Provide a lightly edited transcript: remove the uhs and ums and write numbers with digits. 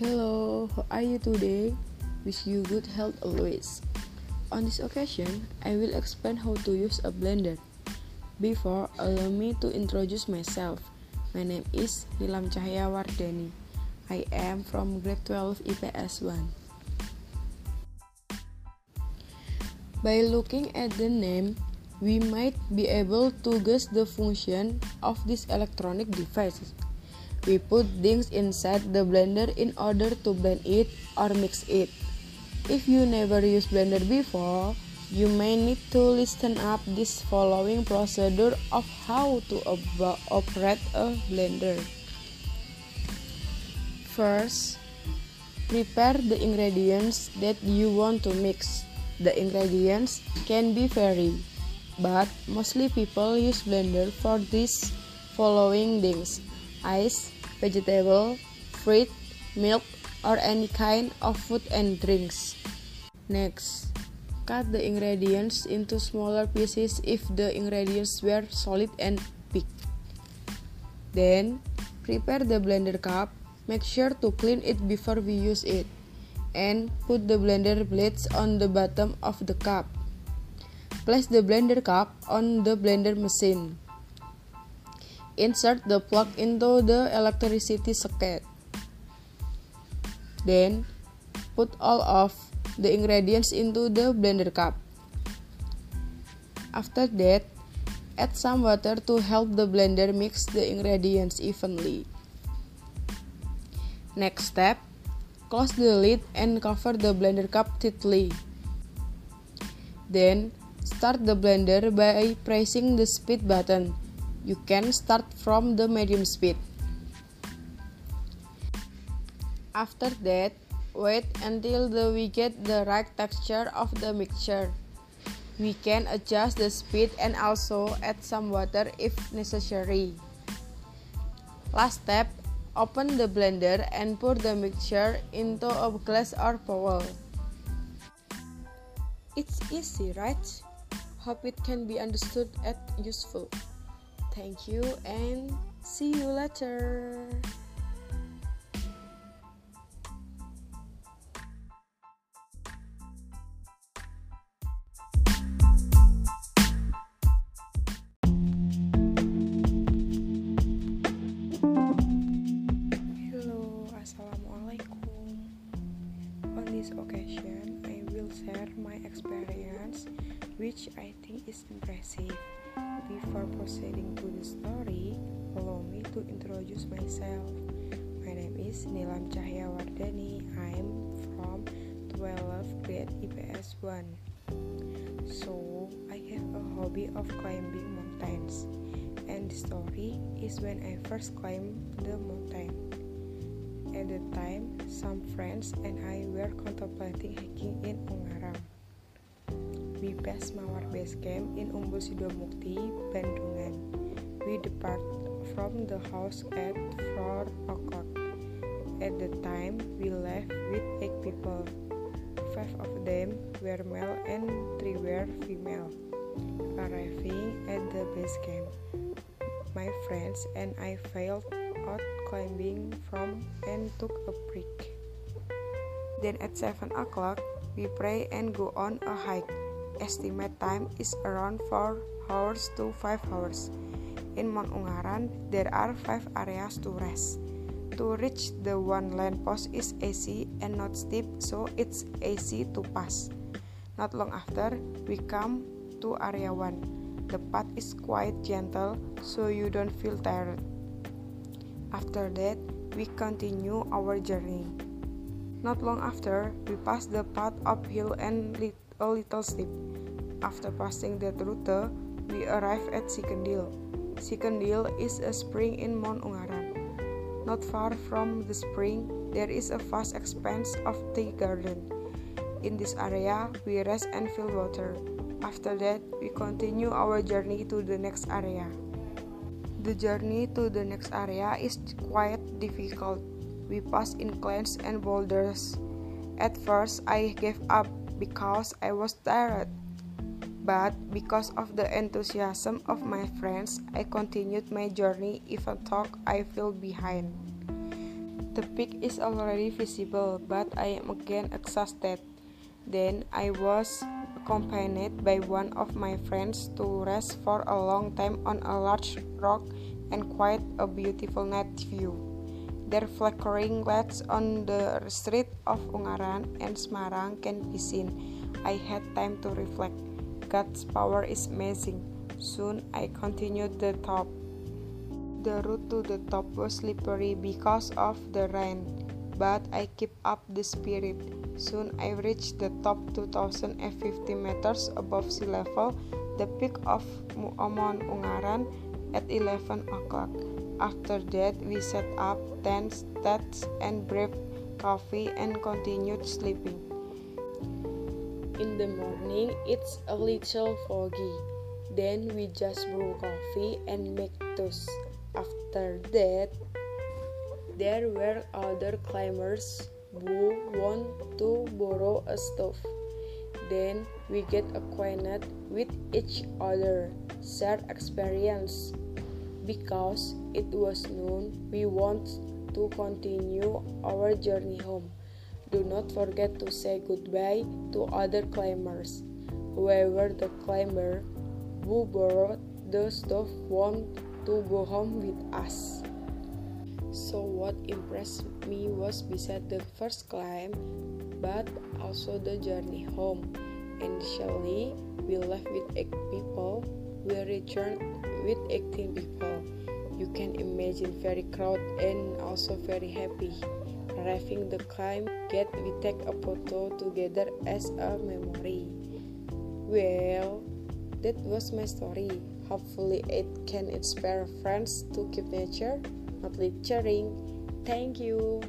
Hello, how are you today? Wish you good health always. On this occasion, I will explain how to use a blender. Before, allow me to introduce myself. My name is Nilam Cahaya Wardani. I am from grade 12 IPS 1. By looking at the name, we might be able to guess the function of these electronic devices. We put things inside the blender in order to blend it or mix it. If you never used blender before, you may need to listen up this following procedure of how to operate a blender. First, prepare the ingredients that you want to mix. The ingredients can be varied, but mostly people use blender for these following things: ice, vegetable, fruit, milk, or any kind of food and drinks. Next, cut the ingredients into smaller pieces if the ingredients were solid and big. Then, prepare the blender cup, make sure to clean it before we use it, and put the blender blades on the bottom of the cup. Place the blender cup on the blender machine. Insert the plug into the electricity socket. Then, put all of the ingredients into the blender cup. After that, add some water to help the blender mix the ingredients evenly. Next step, close the lid and cover the blender cup tightly. Then, start the blender by pressing the speed button. You can start from the medium speed. After that, wait until we get the right texture of the mixture. We can adjust the speed and also add some water if necessary. Last step, open the blender and pour the mixture into a glass or bowl. It's easy, right? Hope it can be understood and useful. Thank you and see you later. Which I think is impressive. Before proceeding to the story, allow me to introduce myself. My name is Nilam Cahaya Wardani. I am from 12th grade IPS 1. So, I have a hobby of climbing mountains. And the story is when I first climbed the mountain. At the time, some friends and I were contemplating hiking in Ungaran. We passed Mawar Base Camp in Umbulsidomukti Bandungan. We depart from the house at 4 o'clock. At the time, we left with 8 people. 5 of them were male and 3 were female. Arriving at the base camp, my friends and I failed out climbing from and took a break. Then at 7 o'clock, we pray and go on a hike. Estimate time is around 4 hours to 5 hours. In Mount Ungaran, there are 5 areas to rest. To reach the one land post is easy and not steep, so it's easy to pass. Not long after, we come to area 1. The path is quite gentle, so you don't feel tired. After that, we continue our journey. Not long after, we pass the path uphill and a little steep. After passing that route, we arrive at Sikandil. Sikandil is a spring in Mount Ungaran. Not far from the spring, there is a vast expanse of tea garden. In this area, we rest and fill water. After that, we continue our journey to the next area. The journey to the next area is quite difficult. We pass inclines and boulders. At first, I gave up because I was tired, but because of the enthusiasm of my friends, I continued my journey even though I fell behind. The peak is already visible, but I am again exhausted. Then I was accompanied by one of my friends to rest for a long time on a large rock and quite a beautiful night view. Their flickering lights on the street of Ungaran and Semarang can be seen. I had time to reflect. God's power is amazing. Soon I continued the top. The route to the top was slippery because of the rain, but I kept up the spirit. Soon I reached the top 2,050 meters above sea level, the peak of Mount Ungaran at 11 o'clock. After that, we set up tents, and brewed coffee and continued sleeping. In the morning, it's a little foggy. Then we just brew coffee and make toast. After that, there were other climbers who want to borrow a stove. Then we get acquainted with each other, share experience. Because it was noon, we want to continue our journey home. Do not forget to say goodbye to other climbers. Whoever the climber who borrowed the stove wants to go home with us. So what impressed me was beside the first climb, but also the journey home. Initially, we left with 8 people. We returned with 18 people. You can imagine very crowded and also very happy. Arriving the climb gate, we take a photo together as a memory. Well, that was my story. Hopefully it can inspire friends to keep nature, not littering. Thank you.